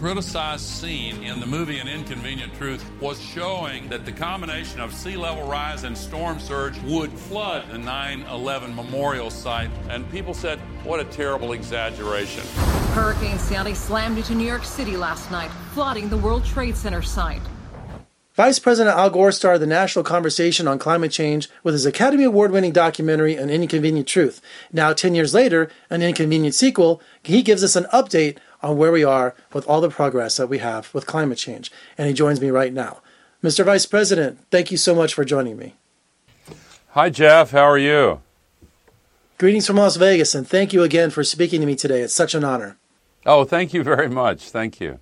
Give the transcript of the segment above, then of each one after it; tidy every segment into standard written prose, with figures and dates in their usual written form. criticized scene in the movie An Inconvenient Truth was showing that the combination of sea level rise and storm surge would flood the 9/11 memorial site. And people said, what a terrible exaggeration. Hurricane Sandy slammed into New York City last night, flooding the World Trade Center site. Vice President Al Gore started the national conversation on climate change with his Academy Award-winning documentary, An Inconvenient Truth. Now, 10 years later, An Inconvenient Sequel, he gives us an update on where we are with all the progress that we have with climate change. And he joins me right now. Mr. Vice President, thank you so much for joining me. Hi, Jeff. How are you? Greetings from Las Vegas, and thank you again for speaking to me today. It's such an honor. Oh, thank you very much. Thank you.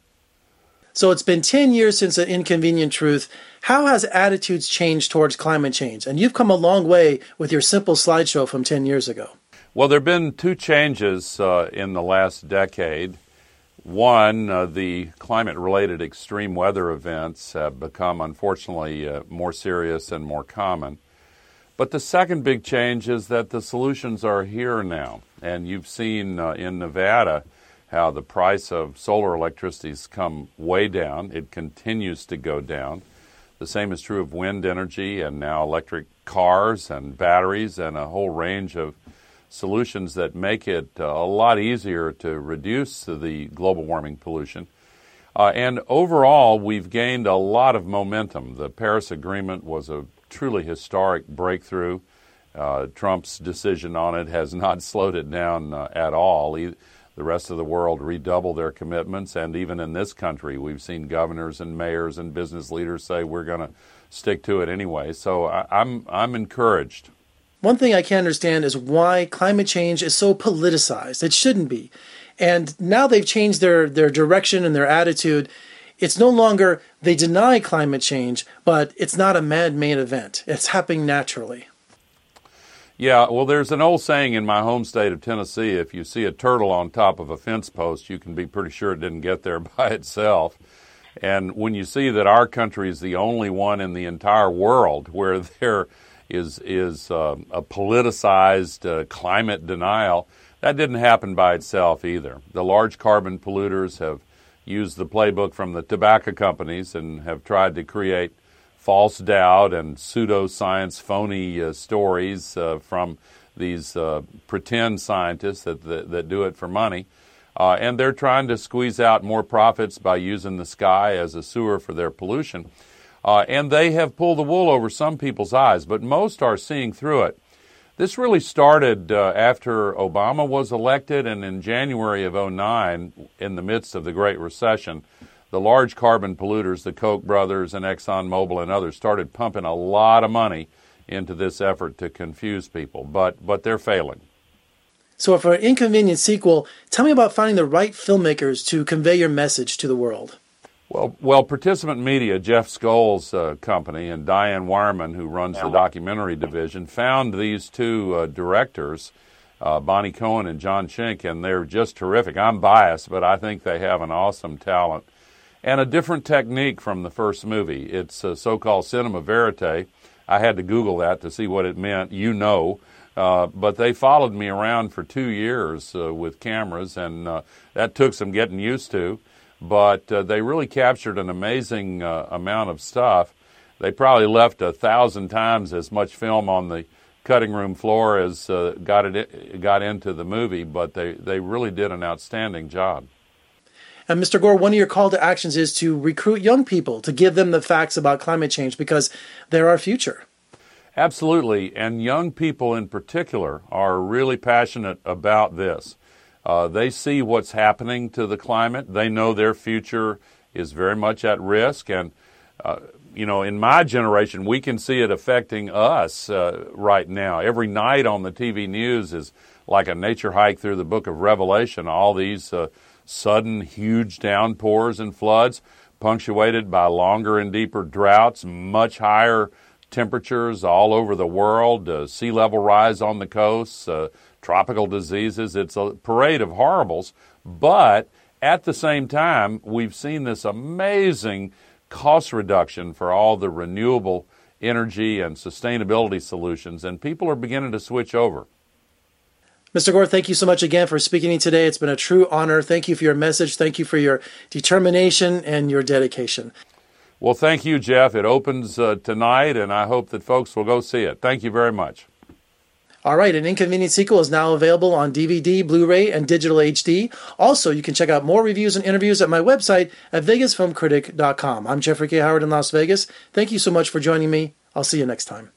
So it's been 10 years since An Inconvenient Truth. How has attitudes changed towards climate change? And you've come a long way with your simple slideshow from 10 years ago. Well, there have been two changes in the last decade. One, the climate-related extreme weather events have become, unfortunately, more serious and more common. But the second big change is that the solutions are here now. And you've seen in Nevada how the price of solar electricity has come way down. It continues to go down. The same is true of wind energy and now electric cars and batteries and a whole range of solutions that make it a lot easier to reduce the global warming pollution. And overall, we've gained a lot of momentum. The Paris Agreement was a truly historic breakthrough. Trump's decision on it has not slowed it down at all. The rest of the world redoubled their commitments, and even in this country, we've seen governors and mayors and business leaders say we're going to stick to it anyway. So I'm encouraged. One thing I can't understand is why climate change is so politicized. It shouldn't be. And now they've changed their direction and their attitude. It's no longer they deny climate change, but it's not a man-made event. It's happening naturally. Yeah, well, there's an old saying in my home state of Tennessee, if you see a turtle on top of a fence post, you can be pretty sure it didn't get there by itself. And when you see that our country is the only one in the entire world where there is a politicized climate denial, that didn't happen by itself either. The large carbon polluters have used the playbook from the tobacco companies and have tried to create false doubt and pseudoscience, phony stories from these pretend scientists that do it for money. And they're trying to squeeze out more profits by using the sky as a sewer for their pollution. And they have pulled the wool over some people's eyes, but most are seeing through it. This really started after Obama was elected, and in January of 2009, in the midst of the Great Recession, the large carbon polluters, the Koch brothers and ExxonMobil and others, started pumping a lot of money into this effort to confuse people, but they're failing. So for An Inconvenient Sequel, tell me about finding the right filmmakers to convey your message to the world. Well, Participant Media, Jeff Skoll's company, and Diane Weirman, who runs the documentary division, found these two directors, Bonnie Cohen and John Schenck, and they're just terrific. I'm biased, but I think they have an awesome talent. And a different technique from the first movie. It's a so-called cinema verite. I had to Google that to see what it meant, but they followed me around for 2 years with cameras, and that took some getting used to, but they really captured an amazing amount of stuff. They probably left 1,000 times as much film on the cutting room floor as got into the movie, but they really did an outstanding job. And Mr. Gore, one of your call to actions is to recruit young people, to give them the facts about climate change, because they're our future. Absolutely, and young people in particular are really passionate about this. They see what's happening to the climate. They know their future is very much at risk. And, in my generation, we can see it affecting us right now. Every night on the TV news is like a nature hike through the book of Revelation, all these sudden huge downpours and floods punctuated by longer and deeper droughts, much higher temperatures all over the world, sea level rise on the coasts, tropical diseases. It's a parade of horribles. But at the same time, we've seen this amazing cost reduction for all the renewable energy and sustainability solutions, and people are beginning to switch over. Mr. Gore, thank you so much again for speaking to me today. It's been a true honor. Thank you for your message. Thank you for your determination and your dedication. Well, thank you, Jeff. It opens tonight, and I hope that folks will go see it. Thank you very much. All right, An Inconvenient Sequel is now available on DVD, Blu-ray, and digital HD. Also, you can check out more reviews and interviews at my website at VegasFilmCritic.com. I'm Jeffrey K. Howard in Las Vegas. Thank you so much for joining me. I'll see you next time.